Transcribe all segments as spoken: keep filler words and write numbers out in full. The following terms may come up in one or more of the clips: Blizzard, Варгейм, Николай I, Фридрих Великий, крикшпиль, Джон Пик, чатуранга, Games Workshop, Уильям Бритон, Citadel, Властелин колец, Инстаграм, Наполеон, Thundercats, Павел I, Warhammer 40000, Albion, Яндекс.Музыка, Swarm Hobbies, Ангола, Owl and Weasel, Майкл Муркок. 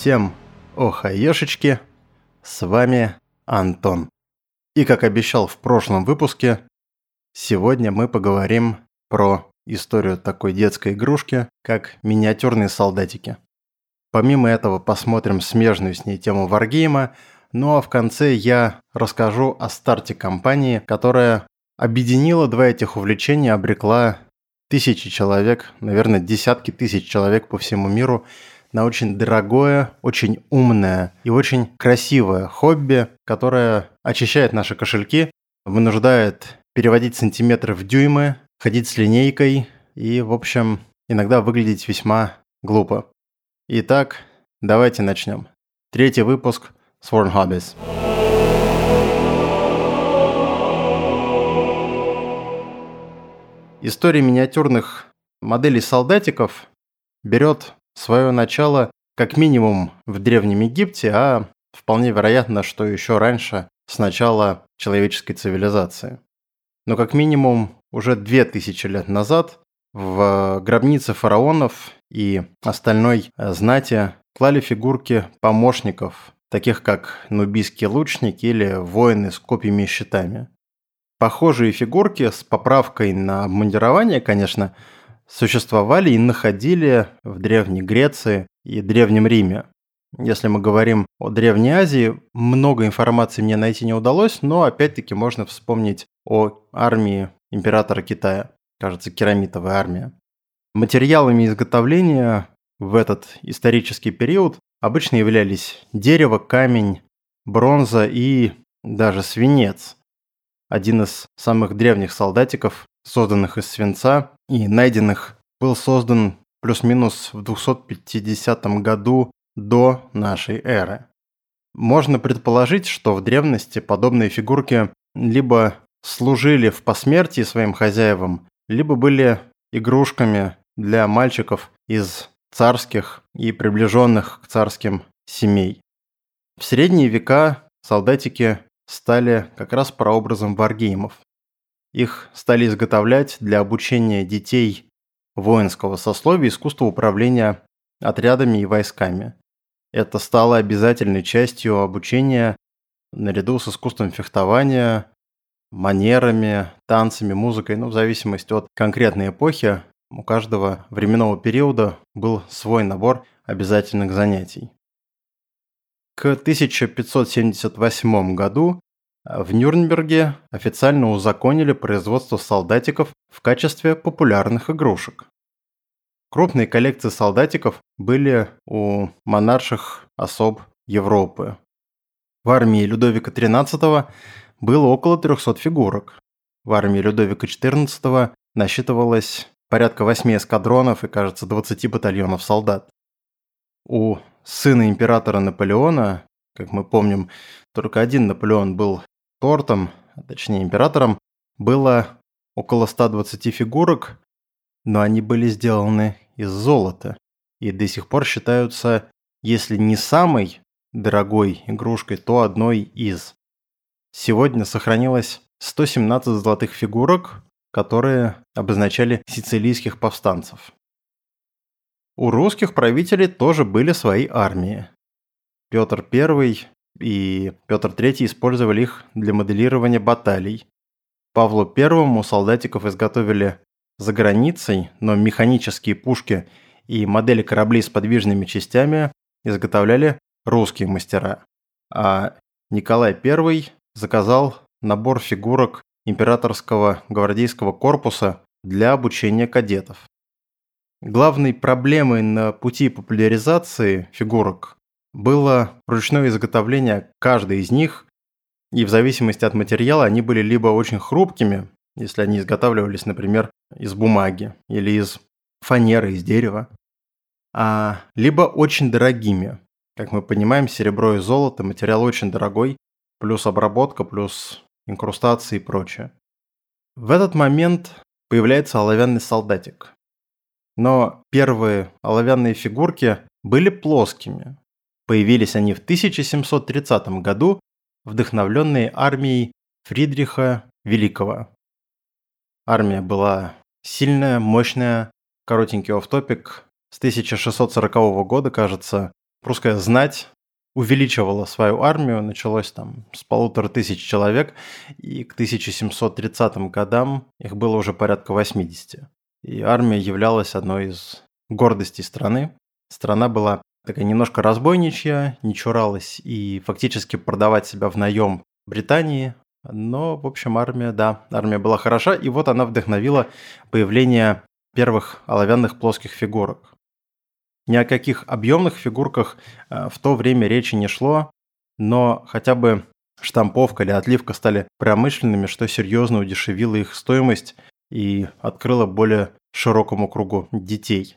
Всем охаешечки, с вами Антон. И как обещал в прошлом выпуске, сегодня мы поговорим про историю такой детской игрушки, как миниатюрные солдатики. Помимо этого посмотрим смежную с ней тему Варгейма, ну а в конце я расскажу о старте компании, которая объединила два этих увлечения, обрекла тысячи человек, наверное, десятки тысяч человек по всему миру на очень дорогое, очень умное и очень красивое хобби, которое очищает наши кошельки, вынуждает переводить сантиметры в дюймы, ходить с линейкой и, в общем, иногда выглядеть весьма глупо. Итак, давайте начнем. Третий выпуск Swarm Hobbies. История миниатюрных моделей солдатиков берет свое начало как минимум в Древнем Египте, а вполне вероятно, что еще раньше, с начала человеческой цивилизации. Но как минимум уже две тысячи лет назад в гробнице фараонов и остальной знати клали фигурки помощников, таких как нубийский лучник или воины с копьями и щитами. Похожие фигурки с поправкой на обмундирование, конечно, существовали и находили в Древней Греции и Древнем Риме. Если мы говорим о Древней Азии, много информации мне найти не удалось, но опять-таки можно вспомнить о армии императора Китая, кажется, керамитовая армия. Материалами изготовления в этот исторический период обычно являлись дерево, камень, бронза и даже свинец. Один из самых древних солдатиков, созданных из свинца и найденных, был создан плюс-минус в двести пятидесятом году до нашей эры. Можно предположить, что в древности подобные фигурки либо служили в посмертии своим хозяевам, либо были игрушками для мальчиков из царских и приближенных к царским семей. В средние века солдатики стали как раз прообразом варгеймов. Их стали изготовлять для обучения детей воинского сословия искусству управления отрядами и войсками. Это стало обязательной частью обучения наряду с искусством фехтования, манерами, танцами, музыкой. Ну, в зависимости от конкретной эпохи, у каждого временного периода был свой набор обязательных занятий. К тысяча пятьсот семьдесят восьмом году в Нюрнберге официально узаконили производство солдатиков в качестве популярных игрушек. Крупные коллекции солдатиков были у монарших особ Европы. В армии Людовика тринадцатого было около трехсот фигурок. В армии Людовика четырнадцатого насчитывалось порядка восьми эскадронов и, кажется, двадцати батальонов солдат. У сына императора Наполеона, как мы помним, только один Наполеон был тортом, а точнее императором, было около ста двадцати фигурок, но они были сделаны из золота и до сих пор считаются, если не самой дорогой игрушкой, то одной из. Сегодня сохранилось сто семнадцать золотых фигурок, которые обозначали сицилийских повстанцев. У русских правителей тоже были свои армии. Петр I и Петр третий использовали их для моделирования баталий. Павлу Первому солдатиков изготовили за границей, но механические пушки и модели кораблей с подвижными частями изготовляли русские мастера. А Николай I заказал набор фигурок императорского гвардейского корпуса для обучения кадетов. Главной проблемой на пути популяризации фигурок было ручное изготовление каждой из них, и в зависимости от материала они были либо очень хрупкими, если они изготавливались, например, из бумаги или из фанеры, из дерева, а либо очень дорогими. Как мы понимаем, серебро и золото, материал очень дорогой, плюс обработка, плюс инкрустации и прочее. В этот момент появляется оловянный солдатик. Но первые оловянные фигурки были плоскими. Появились они в тысяча семьсот тридцатом году, вдохновленные армией Фридриха Великого. Армия была сильная, мощная, коротенький офф-топик. С тысяча шестьсот сорокового года, кажется, русская знать увеличивала свою армию, началось там с полутора тысяч человек, и к тысяча семьсот тридцатым годам их было уже порядка восьмидесяти. И армия являлась одной из гордостей страны. Страна была такая немножко разбойничья, не чуралась и фактически продавать себя в наем Британии. Но, в общем, армия, да, армия была хороша, и вот она вдохновила появление первых оловянных плоских фигурок. Ни о каких объемных фигурках в то время речи не шло, но хотя бы штамповка или отливка стали промышленными, что серьезно удешевило их стоимость и открыло более широкому кругу детей.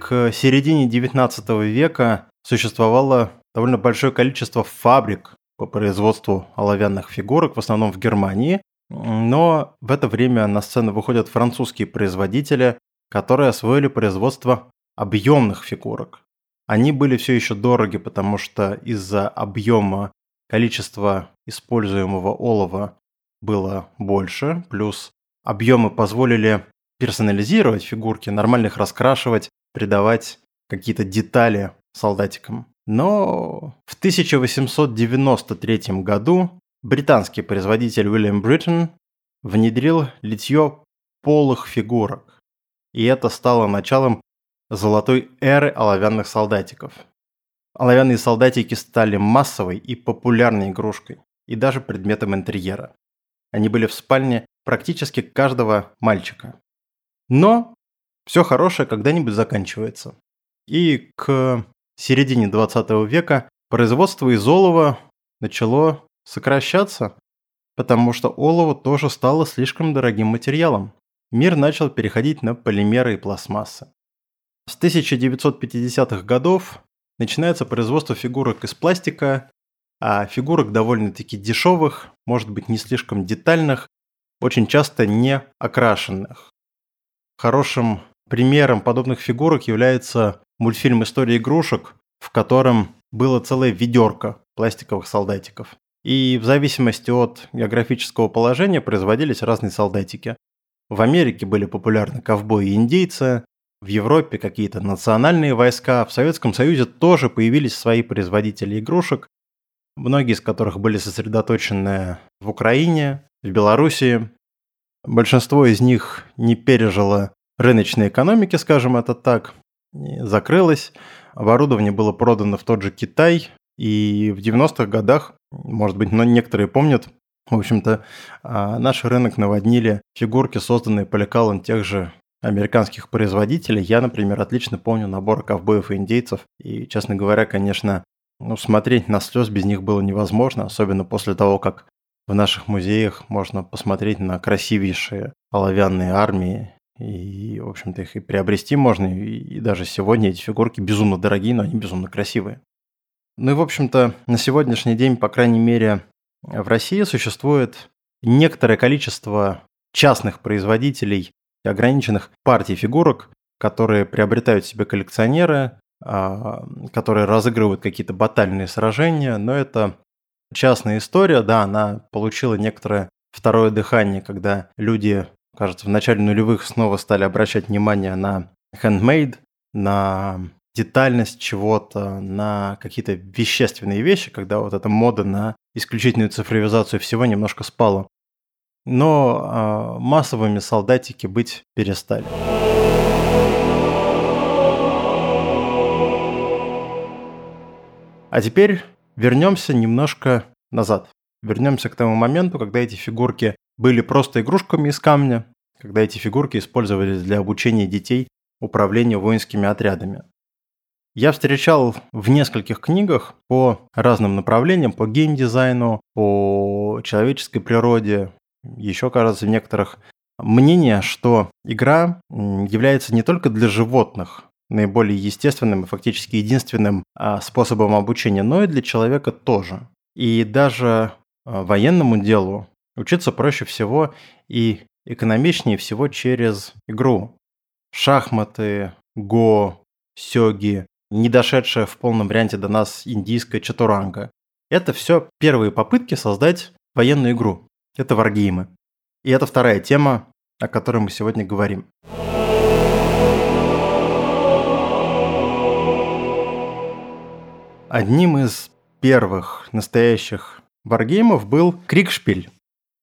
К середине девятнадцатого века существовало довольно большое количество фабрик по производству оловянных фигурок, в основном в Германии, но в это время на сцену выходят французские производители, которые освоили производство объемных фигурок. Они были все еще дороги, потому что из-за объема количество используемого олова было больше, плюс объемы позволили персонализировать фигурки, нормально их раскрашивать, придавать какие-то детали солдатикам. Но в тысяча восемьсот девяносто третьем году британский производитель Уильям Бритон внедрил литье полых фигурок. И это стало началом золотой эры оловянных солдатиков. Оловянные солдатики стали массовой и популярной игрушкой, и даже предметом интерьера. Они были в спальне практически каждого мальчика. Но все хорошее когда-нибудь заканчивается. И к середине двадцатого века производство из олова начало сокращаться, потому что олово тоже стало слишком дорогим материалом. Мир начал переходить на полимеры и пластмассы. С тысяча девятьсот пятидесятых годов начинается производство фигурок из пластика, а фигурок довольно-таки дешевых, может быть, не слишком детальных, очень часто не окрашенных. Хорошим примером подобных фигурок является мультфильм «История игрушек», в котором было целое ведерко пластиковых солдатиков. И в зависимости от географического положения производились разные солдатики. В Америке были популярны ковбои и индейцы, в Европе какие-то национальные войска, в Советском Союзе тоже появились свои производители игрушек, многие из которых были сосредоточены в Украине, в Белоруссии. Большинство из них не пережило рыночной экономики, скажем это так, закрылось. Оборудование было продано в тот же Китай, и в девяностых годах, может быть, но некоторые помнят, в общем-то, наш рынок наводнили фигурки, созданные по лекалам тех же американских производителей. Я, например, отлично помню набор ковбоев и индейцев, и, честно говоря, конечно, ну, смотреть на слез без них было невозможно, особенно после того, как в наших музеях можно посмотреть на красивейшие оловянные армии. И, в общем-то, их и приобрести можно, и даже сегодня эти фигурки безумно дорогие, но они безумно красивые. Ну и, в общем-то, на сегодняшний день, по крайней мере, в России существует некоторое количество частных производителей ограниченных партий фигурок, которые приобретают себе коллекционеры, которые разыгрывают какие-то батальные сражения, но это частная история, да, она получила некоторое второе дыхание, когда люди, кажется, в начале нулевых снова стали обращать внимание на handmade, на детальность чего-то, на какие-то вещественные вещи, когда вот эта мода на исключительную цифровизацию всего немножко спала. Но э, массовыми солдатики быть перестали. А теперь вернемся немножко назад. Вернемся к тому моменту, когда эти фигурки были просто игрушками из камня, когда эти фигурки использовались для обучения детей управлению воинскими отрядами. Я встречал в нескольких книгах по разным направлениям, по геймдизайну, по человеческой природе, еще, кажется, в некоторых мнение, что игра является не только для животных наиболее естественным и фактически единственным способом обучения, но и для человека тоже. И даже военному делу учиться проще всего и экономичнее всего через игру. Шахматы, го, сёги, не дошедшая в полном варианте до нас индийская чатуранга. Это все первые попытки создать военную игру. Это варгеймы. И это вторая тема, о которой мы сегодня говорим. Одним из первых настоящих варгеймов был крикшпиль.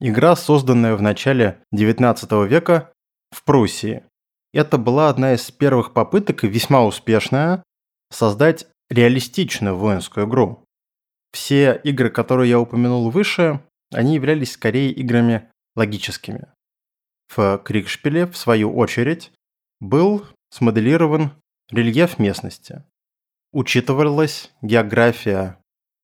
Игра, созданная в начале девятнадцатого века в Пруссии. Это была одна из первых попыток, и весьма успешная, создать реалистичную воинскую игру. Все игры, которые я упомянул выше, они являлись скорее играми логическими. В крикшпиле, в свою очередь, был смоделирован рельеф местности. Учитывалась география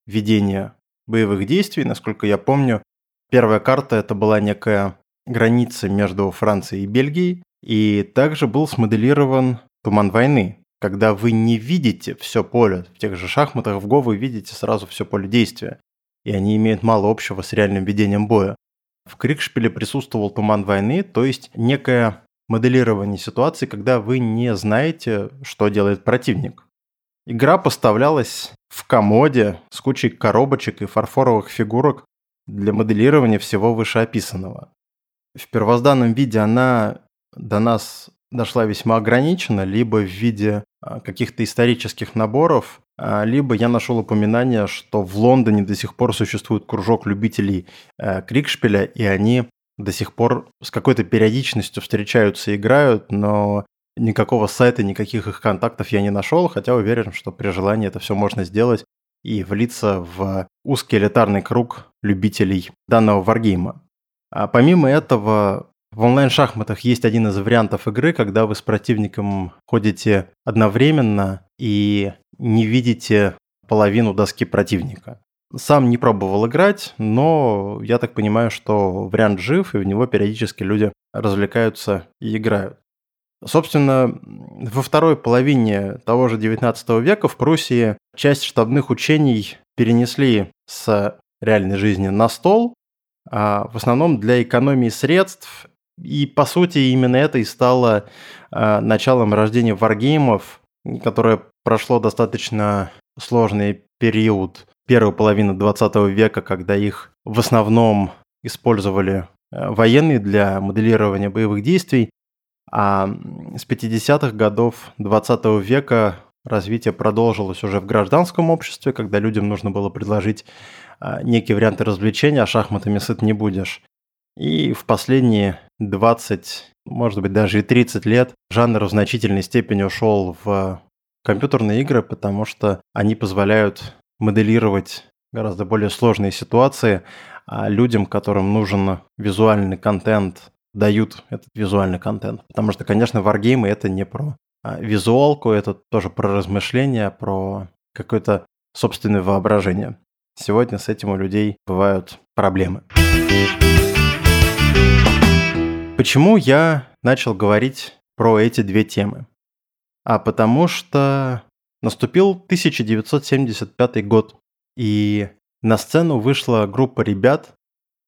ведения боевых действий. Насколько я помню, первая карта – это была некая граница между Францией и Бельгией. И также был смоделирован туман войны, когда вы не видите все поле. В тех же шахматах в Го вы видите сразу все поле действия. И они имеют мало общего с реальным ведением боя. В крикшпиле присутствовал туман войны, то есть некое моделирование ситуации, когда вы не знаете, что делает противник. Игра поставлялась в комоде с кучей коробочек и фарфоровых фигурок для моделирования всего вышеописанного. В первозданном виде она до нас дошла весьма ограниченно, либо в виде каких-то исторических наборов, либо я нашел упоминание, что в Лондоне до сих пор существует кружок любителей крикшпиля, и они до сих пор с какой-то периодичностью встречаются и играют, но никакого сайта, никаких их контактов я не нашел, хотя уверен, что при желании это все можно сделать и влиться в узкий элитарный круг любителей данного варгейма. А помимо этого, в онлайн-шахматах есть один из вариантов игры, когда вы с противником ходите одновременно и не видите половину доски противника. Сам не пробовал играть, но я так понимаю, что вариант жив, и в него периодически люди развлекаются и играют. Собственно, во второй половине того же девятнадцатого века в Пруссии часть штабных учений перенесли с реальной жизни на стол, в основном для экономии средств, и, по сути, именно это и стало началом рождения варгеймов, которое прошло достаточно сложный период первой половины двадцатого века, когда их в основном использовали военные для моделирования боевых действий. А с пятидесятых годов двадцатого века развитие продолжилось уже в гражданском обществе, когда людям нужно было предложить некие варианты развлечения, а шахматами сыт не будешь. И в последние двадцать, может быть, даже и тридцать лет жанр в значительной степени ушел в компьютерные игры, потому что они позволяют моделировать гораздо более сложные ситуации, а людям, которым нужен визуальный контент, дают этот визуальный контент. Потому что, конечно, варгеймы — это не про визуалку, это тоже про размышления, про какое-то собственное воображение. Сегодня с этим у людей бывают проблемы. Почему я начал говорить про эти две темы? А потому что наступил тысяча девятьсот семьдесят пятый год, и на сцену вышла группа ребят,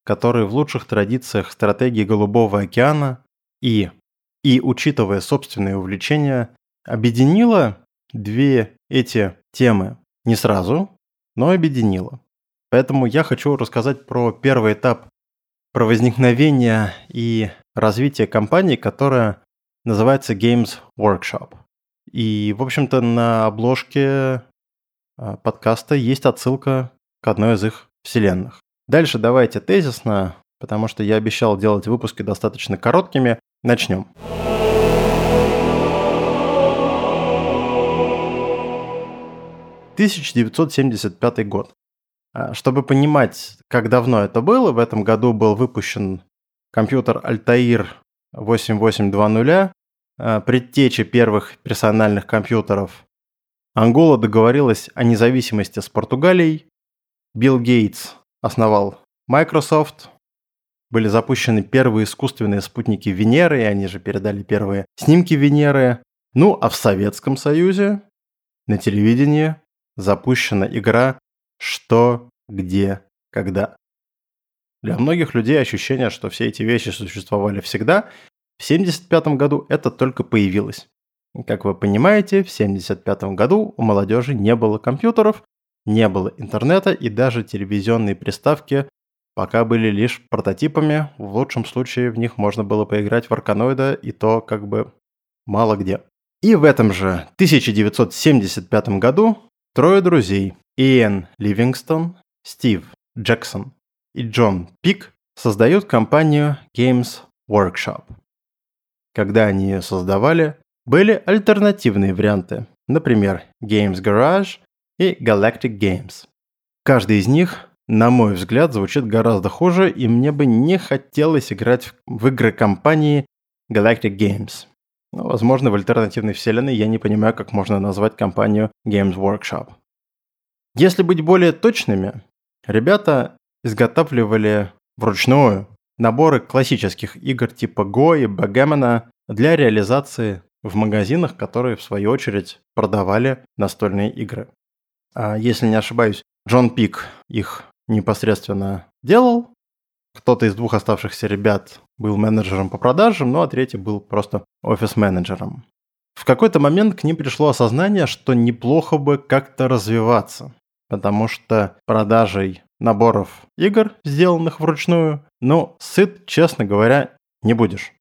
которые в лучших традициях стратегии Голубого океана и, и учитывая собственные увлечения, объединила две эти темы. Не сразу, но объединила. Поэтому я хочу рассказать про первый этап, про возникновение и развитие компании, которая называется Games Workshop. И, в общем-то, на обложке подкаста есть отсылка к одной из их вселенных. Дальше давайте тезисно, потому что я обещал делать выпуски достаточно короткими. Начнем. тысяча девятьсот семьдесят пятый год. Чтобы понимать, как давно это было, в этом году был выпущен компьютер Altair восемь тысяч восемьсот, предтеча первых персональных компьютеров. Ангола договорилась о независимости с Португалией. Билл Гейтс основал Microsoft, были запущены первые искусственные спутники Венеры, и они же передали первые снимки Венеры. Ну, а в Советском Союзе на телевидении запущена игра «Что, где, когда». Для многих людей ощущение, что все эти вещи существовали всегда. В семьдесят пятом году это только появилось. Как вы понимаете, в семьдесят пятом году у молодежи не было компьютеров, не было интернета, и даже телевизионные приставки пока были лишь прототипами. В лучшем случае в них можно было поиграть в Арканоида, и то как бы мало где. И в этом же тысяча девятьсот семьдесят пятом году Трое друзей – Иэн Ливингстон, Стив Джексон и Джон Пик – создают компанию Games Workshop. Когда они ее создавали, были альтернативные варианты, например, Games Garage и Galactic Games. Каждый из них, на мой взгляд, звучит гораздо хуже, и мне бы не хотелось играть в игры компании Galactic Games. Но, возможно, в альтернативной вселенной я не понимаю, как можно назвать компанию Games Workshop. Если быть более точными, ребята изготавливали вручную наборы классических игр типа Go и Backgammon для реализации в магазинах, которые, в свою очередь, продавали настольные игры. А если не ошибаюсь, Джон Пик их непосредственно делал. Кто-то из двух оставшихся ребят был менеджером по продажам, ну а третий был просто офис-менеджером. В какой-то момент к ним пришло осознание, что неплохо бы как-то развиваться, потому что продажей наборов игр, сделанных вручную, ну, сыт, честно говоря, не будешь.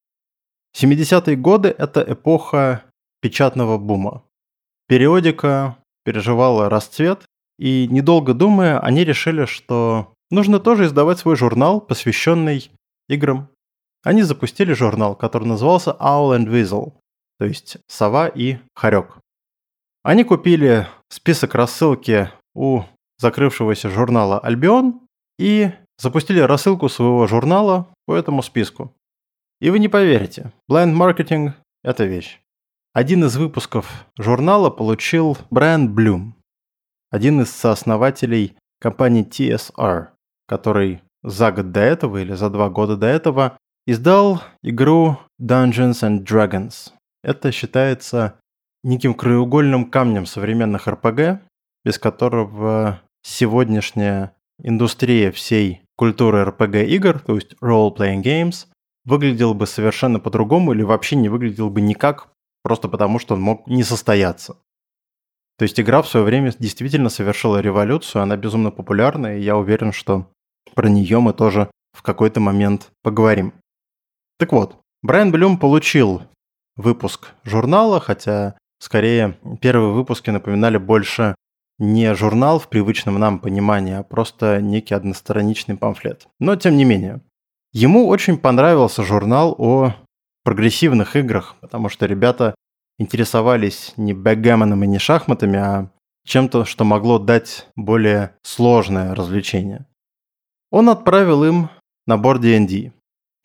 семидесятые годы – это эпоха печатного бума. Периодика переживала расцвет, и, недолго думая, они решили, что нужно тоже издавать свой журнал, посвященный играм. Они запустили журнал, который назывался Owl and Weasel, то есть «Сова и хорек». Они купили список рассылки у закрывшегося журнала Albion и запустили рассылку своего журнала по этому списку. И вы не поверите, блайнд-маркетинг – это вещь. Один из выпусков журнала получил Брайан Блюм, один из сооснователей компании ти эс ар, который за год до этого или за два года до этого издал игру Dungeons and Dragons. Это считается неким краеугольным камнем современных эр пи джи, без которого сегодняшняя индустрия всей культуры эр пи джи игр, то есть role-playing games, выглядел бы совершенно по-другому или вообще не выглядел бы никак, просто потому что он мог не состояться. То есть игра в свое время действительно совершила революцию, она безумно популярна, и я уверен, что про нее мы тоже в какой-то момент поговорим. Так вот, Брайан Блюм получил выпуск журнала, хотя скорее первые выпуски напоминали больше не журнал в привычном нам понимании, а просто некий одностороничный памфлет. Но тем не менее. Ему очень понравился журнал о прогрессивных играх, потому что ребята интересовались не бэкгэмоном и не шахматами, а чем-то, что могло дать более сложное развлечение. Он отправил им набор ди энд ди.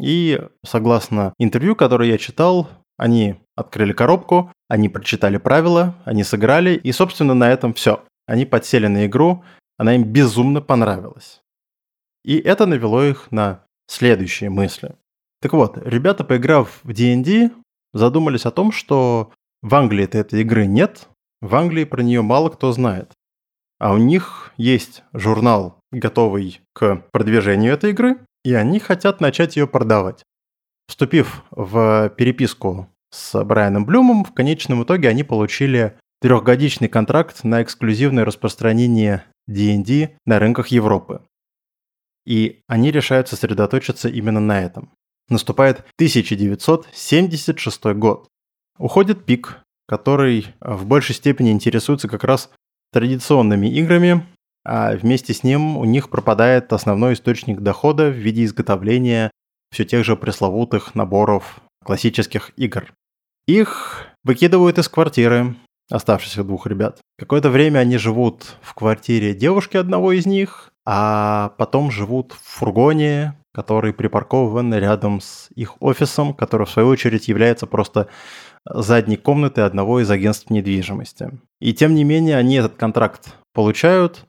И, согласно интервью, которое я читал, они открыли коробку, они прочитали правила, они сыграли, и, собственно, на этом все. Они подсели на игру, она им безумно понравилась. И это навело их на следующие мысли. Так вот, ребята, поиграв в ди энд ди, задумались о том, что в Англии-то этой игры нет, в Англии про нее мало кто знает. А у них есть журнал, готовый к продвижению этой игры, и они хотят начать ее продавать. Вступив в переписку с Брайаном Блюмом, в конечном итоге они получили трехгодичный контракт на эксклюзивное распространение ди энд ди на рынках Европы. И они решают сосредоточиться именно на этом. Наступает тысяча девятьсот семьдесят шестой год. Уходит Пик, который в большей степени интересуется как раз традиционными играми, а вместе с ним у них пропадает основной источник дохода в виде изготовления все тех же пресловутых наборов классических игр. Их выкидывают из квартиры, оставшихся двух ребят. Какое-то время они живут в квартире девушки одного из них, а потом живут в фургоне, который припаркован рядом с их офисом, который, в свою очередь, является просто задней комнатой одного из агентств недвижимости. И тем не менее, они этот контракт получают.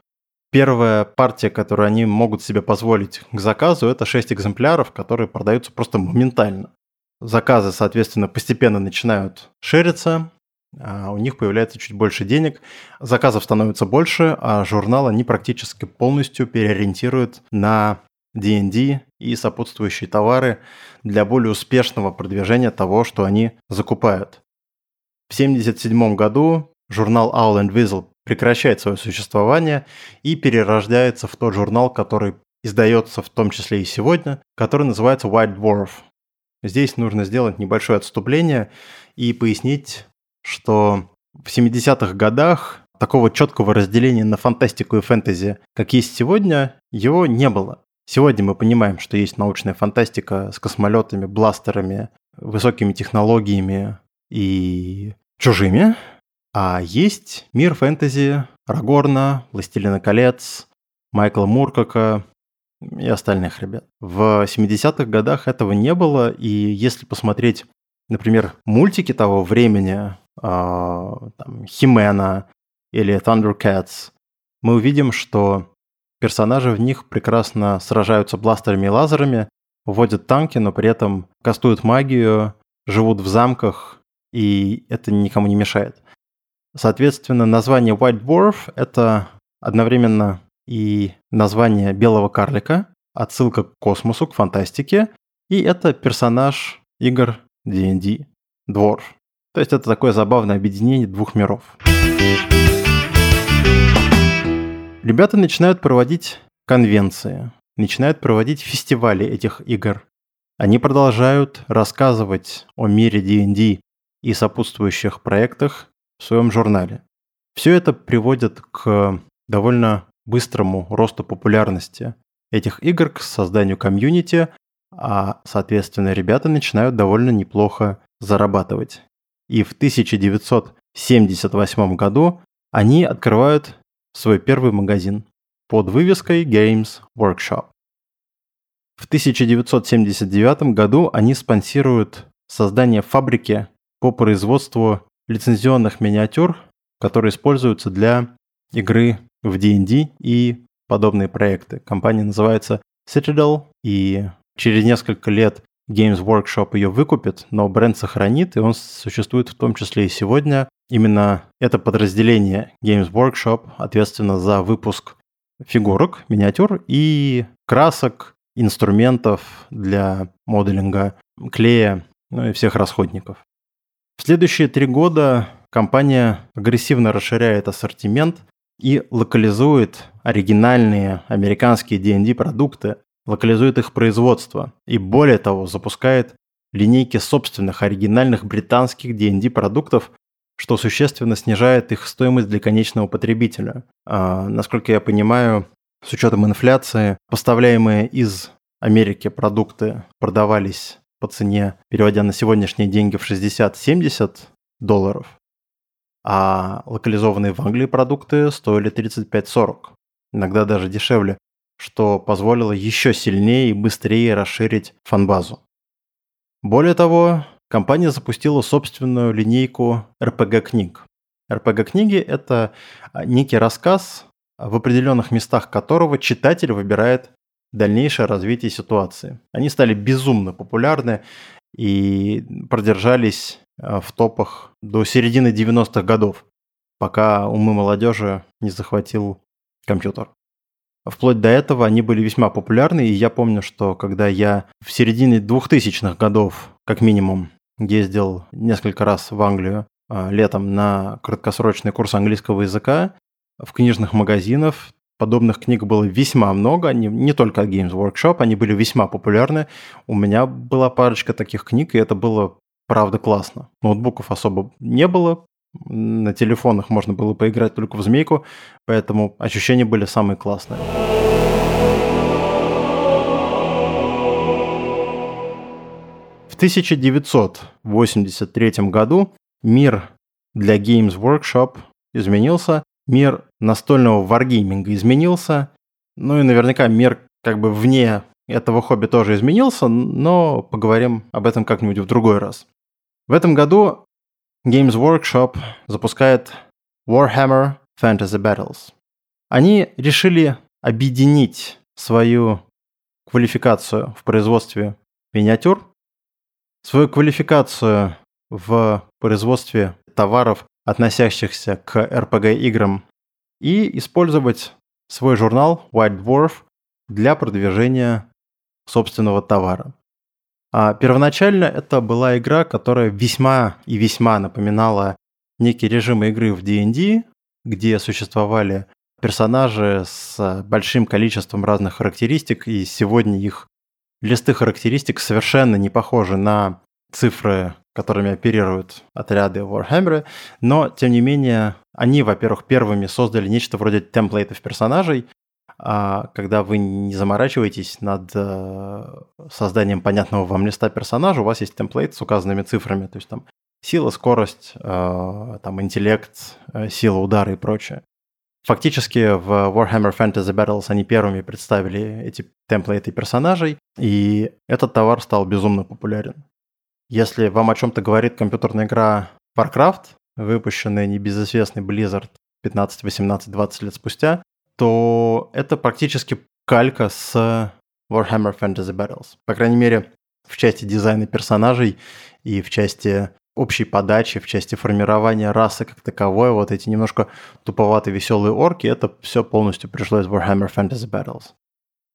Первая партия, которую они могут себе позволить к заказу, это шесть экземпляров, которые продаются просто моментально. Заказы, соответственно, постепенно начинают шириться, у них появляется чуть больше денег, заказов становится больше, а журнал они практически полностью переориентируют на ди энд ди и сопутствующие товары для более успешного продвижения того, что они закупают. В тысяча девятьсот семьдесят седьмом году журнал Owl and Weasel прекращает свое существование и перерождается в тот журнал, который издается в том числе и сегодня, который называется White Dwarf. Здесь нужно сделать небольшое отступление и пояснить, что в семидесятых годах такого четкого разделения на фантастику и фэнтези, как есть сегодня, его не было. Сегодня мы понимаем, что есть научная фантастика с космолетами, бластерами, высокими технологиями и чужими, а есть мир фэнтези Рагорна, Властелина колец, Майкла Муркока и остальных ребят. В семидесятых годах этого не было, и если посмотреть, например, мультики того времени, э, там, Хи-Мэна или Thundercats, мы увидим, что персонажи в них прекрасно сражаются бластерами и лазерами, водят танки, но при этом кастуют магию, живут в замках, и это никому не мешает. Соответственно, название White Dwarf — это одновременно и название белого карлика, отсылка к космосу, к фантастике, и это персонаж игр ди энд ди — Dwarf. То есть это такое забавное объединение двух миров. Ребята начинают проводить конвенции, начинают проводить фестивали этих игр. Они продолжают рассказывать о мире ди энд ди и сопутствующих проектах в своем журнале. Все это приводит к довольно быстрому росту популярности этих игр, к созданию комьюнити, а, соответственно, ребята начинают довольно неплохо зарабатывать. И в тысяча девятьсот семьдесят восьмом году они открывают свой первый магазин под вывеской Games Workshop. В тысяча девятьсот семьдесят девятом году они спонсируют создание фабрики по производству лицензионных миниатюр, которые используются для игры в ди энд ди и подобные проекты. Компания называется Citadel, и через несколько лет Games Workshop ее выкупит, но бренд сохранит, и он существует в том числе и сегодня. Именно это подразделение Games Workshop ответственно за выпуск фигурок, миниатюр и красок, инструментов для моделинга, клея, ну и всех расходников. В следующие три года компания агрессивно расширяет ассортимент и локализует оригинальные американские ди энд ди продукты, локализует их производство и, более того, запускает линейки собственных оригинальных британских ди энд ди продуктов, что существенно снижает их стоимость для конечного потребителя. А, насколько я понимаю, с учетом инфляции, поставляемые из Америки продукты продавались по цене, переводя на сегодняшние деньги, в шестьдесят-семьдесят долларов, а локализованные в Англии продукты стоили тридцать пять - сорок, иногда даже дешевле, что позволило еще сильнее и быстрее расширить фан-базу. Более того, компания запустила собственную линейку эр пи джи-книг. эр пи джи-книги — это некий рассказ, в определенных местах которого читатель выбирает дальнейшее развитие ситуации. Они стали безумно популярны и продержались в топах до середины девяностых годов, пока умы молодежи не захватил компьютер. Вплоть до этого они были весьма популярны, и я помню, что когда я в середине двухтысячных годов, как минимум, ездил несколько раз в Англию летом на краткосрочный курс английского языка, в книжных магазинах подобных книг было весьма много, они не только от Games Workshop, они были весьма популярны. У меня была парочка таких книг, и это было, правда, классно. Ноутбуков особо не было, на телефонах можно было поиграть только в змейку, поэтому ощущения были самые классные. В тысяча девятьсот восемьдесят третьем году мир для Games Workshop изменился, мир настольного варгейминга изменился, ну и наверняка мир как бы вне этого хобби тоже изменился, но поговорим об этом как-нибудь в другой раз. В этом году Games Workshop запускает Warhammer Fantasy Battles. Они решили объединить свою квалификацию в производстве миниатюр, свою квалификацию в производстве товаров, относящихся к эр пи джи-играм, и использовать свой журнал White Dwarf для продвижения собственного товара. А первоначально это была игра, которая весьма и весьма напоминала некий режим игры в ди энд ди, где существовали персонажи с большим количеством разных характеристик, и сегодня их листы характеристик совершенно не похожи на цифры, которыми оперируют отряды Warhammer, но, тем не менее, Они, во-первых, первыми создали нечто вроде темплейтов персонажей, когда вы не заморачиваетесь над созданием понятного вам листа персонажа, у вас есть темплейт с указанными цифрами, то есть там сила, скорость, там интеллект, сила удара и прочее. Фактически в Warhammer Fantasy Battles они первыми представили эти темплейты персонажей, и этот товар стал безумно популярен. Если вам о чем-то говорит компьютерная игра Warcraft, выпущенная небезызвестной Blizzard пятнадцать, восемнадцать, двадцать лет спустя, то это практически калька с Warhammer Fantasy Battles. По крайней мере, в части дизайна персонажей и в части общей подачи, в части формирования расы как таковой, вот эти немножко туповатые веселые орки, это все полностью пришло из Warhammer Fantasy Battles.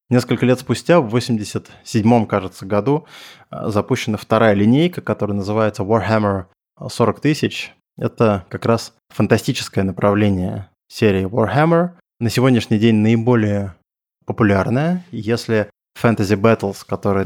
Несколько лет спустя, в восемьдесят седьмом, кажется, году, запущена вторая линейка, которая называется Warhammer сорок тысяч. Это как раз фантастическое направление серии Warhammer. На сегодняшний день наиболее популярное. Если Fantasy Battles, которые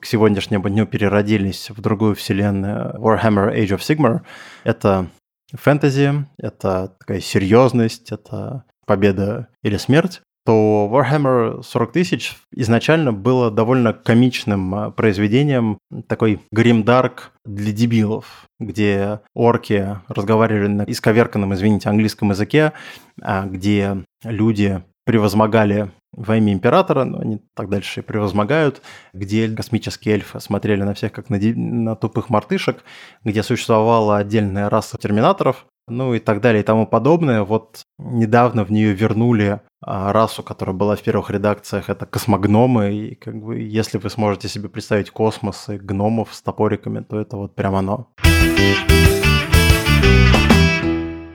к сегодняшнему дню переродились в другую вселенную, Warhammer Age of Sigmar, это фэнтези, это такая серьезность, это победа или смерть, то Warhammer сорок тысяч изначально было довольно комичным произведением, такой гримдарк для дебилов, где орки разговаривали на исковерканном, извините, английском языке, где люди превозмогали во имя императора, но они так дальше и превозмогают, где космические эльфы смотрели на всех как на, де... на тупых мартышек, где существовала отдельная раса терминаторов, ну и так далее и тому подобное. Вот недавно в нее вернули расу, которая была в первых редакциях, это космогномы, и как бы если вы сможете себе представить космос и гномов с топориками, то это вот прямо оно.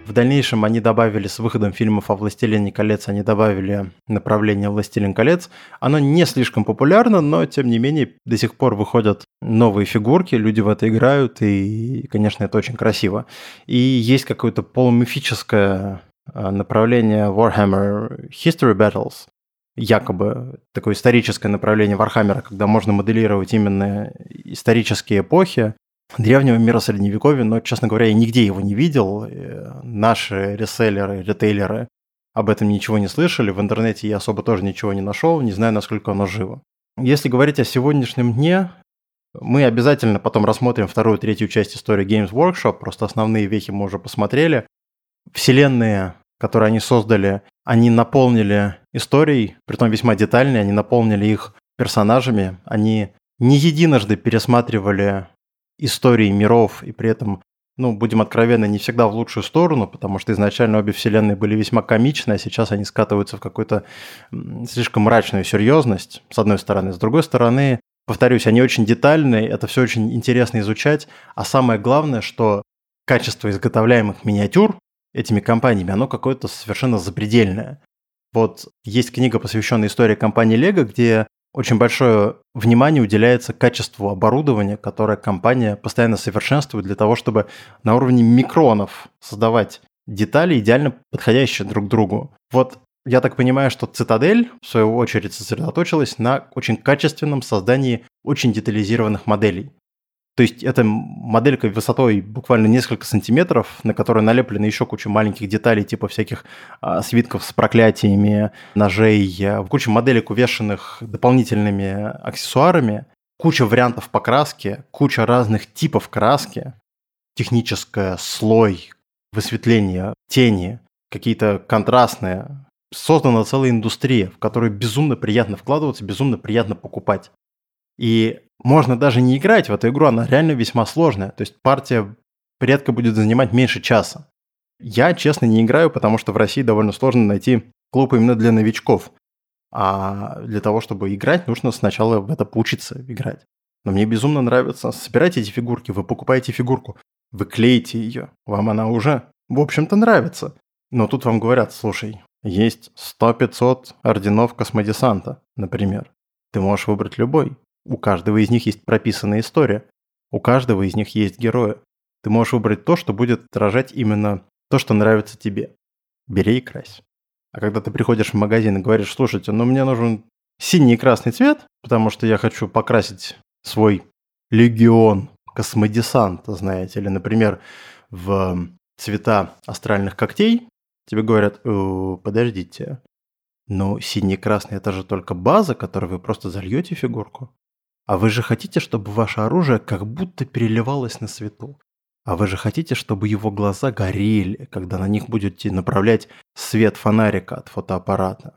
В дальнейшем они добавили, с выходом фильмов о «Властелине колец», они добавили направление «Властелин колец». Оно не слишком популярно, но, тем не менее, до сих пор выходят новые фигурки, люди в это играют, и, конечно, это очень красиво. И есть какое-то полумифическое направление Warhammer History Battles, якобы такое историческое направление Warhammer, когда можно моделировать именно исторические эпохи древнего мира, средневековья, но, честно говоря, я нигде его не видел. Наши реселлеры, ритейлеры об этом ничего не слышали, в интернете я особо тоже ничего не нашел, не знаю, насколько оно живо. Если говорить о сегодняшнем дне, мы обязательно потом рассмотрим вторую, третью часть истории Games Workshop, просто основные вехи мы уже посмотрели. Вселенные, которые они создали, они наполнили историей, притом весьма детальные, они наполнили их персонажами, они не единожды пересматривали истории миров, и при этом, ну, будем откровенны, не всегда в лучшую сторону, потому что изначально обе вселенные были весьма комичны, а сейчас они скатываются в какую-то слишком мрачную серьезность, с одной стороны. С другой стороны, повторюсь, они очень детальные, это все очень интересно изучать, а самое главное, что качество изготовляемых миниатюр этими компаниями, оно какое-то совершенно запредельное. Вот есть книга, посвященная истории компании Lego, где очень большое внимание уделяется качеству оборудования, которое компания постоянно совершенствует для того, чтобы на уровне микронов создавать детали, идеально подходящие друг другу. Вот я так понимаю, что Citadel, в свою очередь, сосредоточилась на очень качественном создании очень детализированных моделей. То есть это моделька высотой буквально несколько сантиметров, на которой налеплены еще куча маленьких деталей, типа всяких а, свитков с проклятиями, ножей, куча моделек, увешанных дополнительными аксессуарами, куча вариантов покраски, куча разных типов краски, техническое, слой, высветление, тени, какие-то контрастные. Создана целая индустрия, в которую безумно приятно вкладываться, безумно приятно покупать. И можно даже не играть в эту игру, она реально весьма сложная. То есть партия редко будет занимать меньше часа. Я, честно, не играю, потому что в России довольно сложно найти клуб именно для новичков. А для того, чтобы играть, нужно сначала в это поучиться играть. Но мне безумно нравится. Собирайте эти фигурки, вы покупаете фигурку, вы клеите ее, вам она уже, в общем-то, нравится. Но тут вам говорят: слушай, есть сто-пятьсот орденов космодесанта, например. Ты можешь выбрать любой. У каждого из них есть прописанная история. У каждого из них есть герои. Ты можешь выбрать то, что будет отражать именно то, что нравится тебе. Бери и крась. А когда ты приходишь в магазин и говоришь: слушайте, ну мне нужен синий и красный цвет, потому что я хочу покрасить свой легион космодесанта, знаете, или, например, в цвета астральных когтей, тебе говорят: подождите, ну синий и красный — это же только база, которой вы просто зальете фигурку. А вы же хотите, чтобы ваше оружие как будто переливалось на свету. А вы же хотите, чтобы его глаза горели, когда на них будете направлять свет фонарика от фотоаппарата.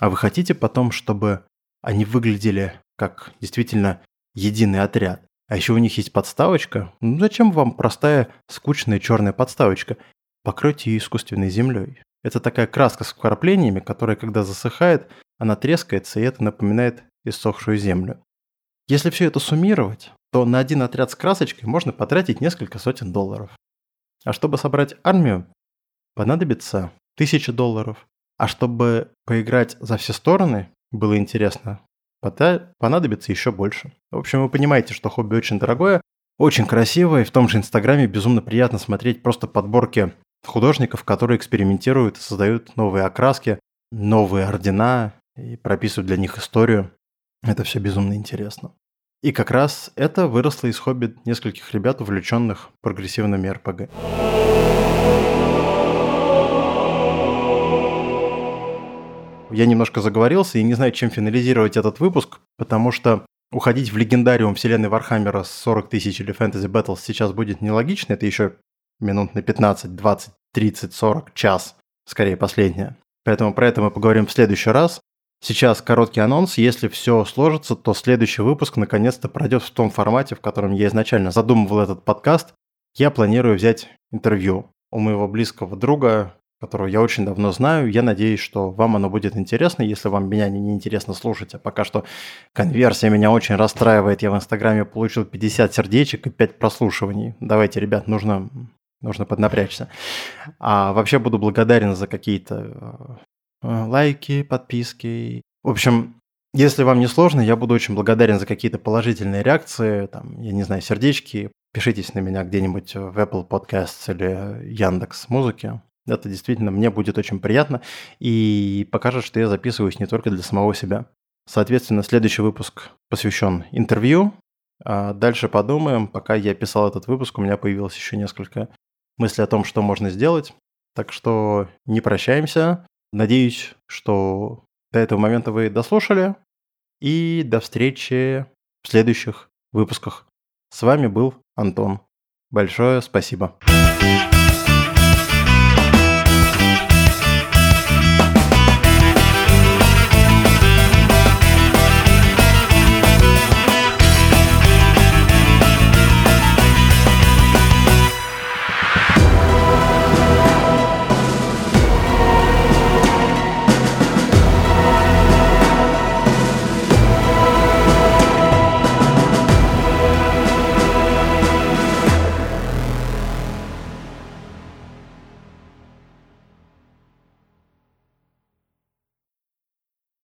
А вы хотите потом, чтобы они выглядели как действительно единый отряд. А еще у них есть подставочка. Ну зачем вам простая, скучная черная подставочка? Покройте ее искусственной землей. Это такая краска с вкраплениями, которая, когда засыхает, она трескается, и это напоминает иссохшую землю. Если все это суммировать, то на один отряд с красочкой можно потратить несколько сотен долларов. А чтобы собрать армию, понадобится тысяча долларов. А чтобы поиграть за все стороны, было интересно, понадобится еще больше. В общем, вы понимаете, что хобби очень дорогое, очень красивое, и в том же Инстаграме безумно приятно смотреть просто подборки художников, которые экспериментируют и создают новые окраски, новые ордена и прописывают для них историю. Это все безумно интересно. И как раз это выросло из хобби нескольких ребят, увлеченных прогрессивными эр пи джи. Я немножко заговорился и не знаю, чем финализировать этот выпуск, потому что уходить в легендариум вселенной Вархаммера с сорок тысяч или Fantasy Battles сейчас будет нелогично. Это еще минут на пятнадцать, двадцать, тридцать, сорок, час, скорее последнее. Поэтому про это мы поговорим в следующий раз. Сейчас короткий анонс. Если все сложится, то следующий выпуск наконец-то пройдет в том формате, в котором я изначально задумывал этот подкаст. Я планирую взять интервью у моего близкого друга, которого я очень давно знаю. Я надеюсь, что вам оно будет интересно. Если вам меня не интересно слушать, а пока что конверсия меня очень расстраивает. Я в Инстаграме получил пятьдесят сердечек и пять прослушиваний. Давайте, ребят, нужно, нужно поднапрячься. А вообще буду благодарен за какие-то... лайки, подписки. В общем, если вам не сложно, я буду очень благодарен за какие-то положительные реакции, там, я не знаю, сердечки. Пишитесь на меня где-нибудь в Apple Podcasts или Яндекс.Музыке. Это действительно мне будет очень приятно и покажет, что я записываюсь не только для самого себя. Соответственно, следующий выпуск посвящен интервью. А дальше подумаем. Пока я писал этот выпуск, у меня появилось еще несколько мыслей о том, что можно сделать. Так что не прощаемся. Надеюсь, что до этого момента вы дослушали. И до встречи в следующих выпусках. С вами был Антон. Большое спасибо.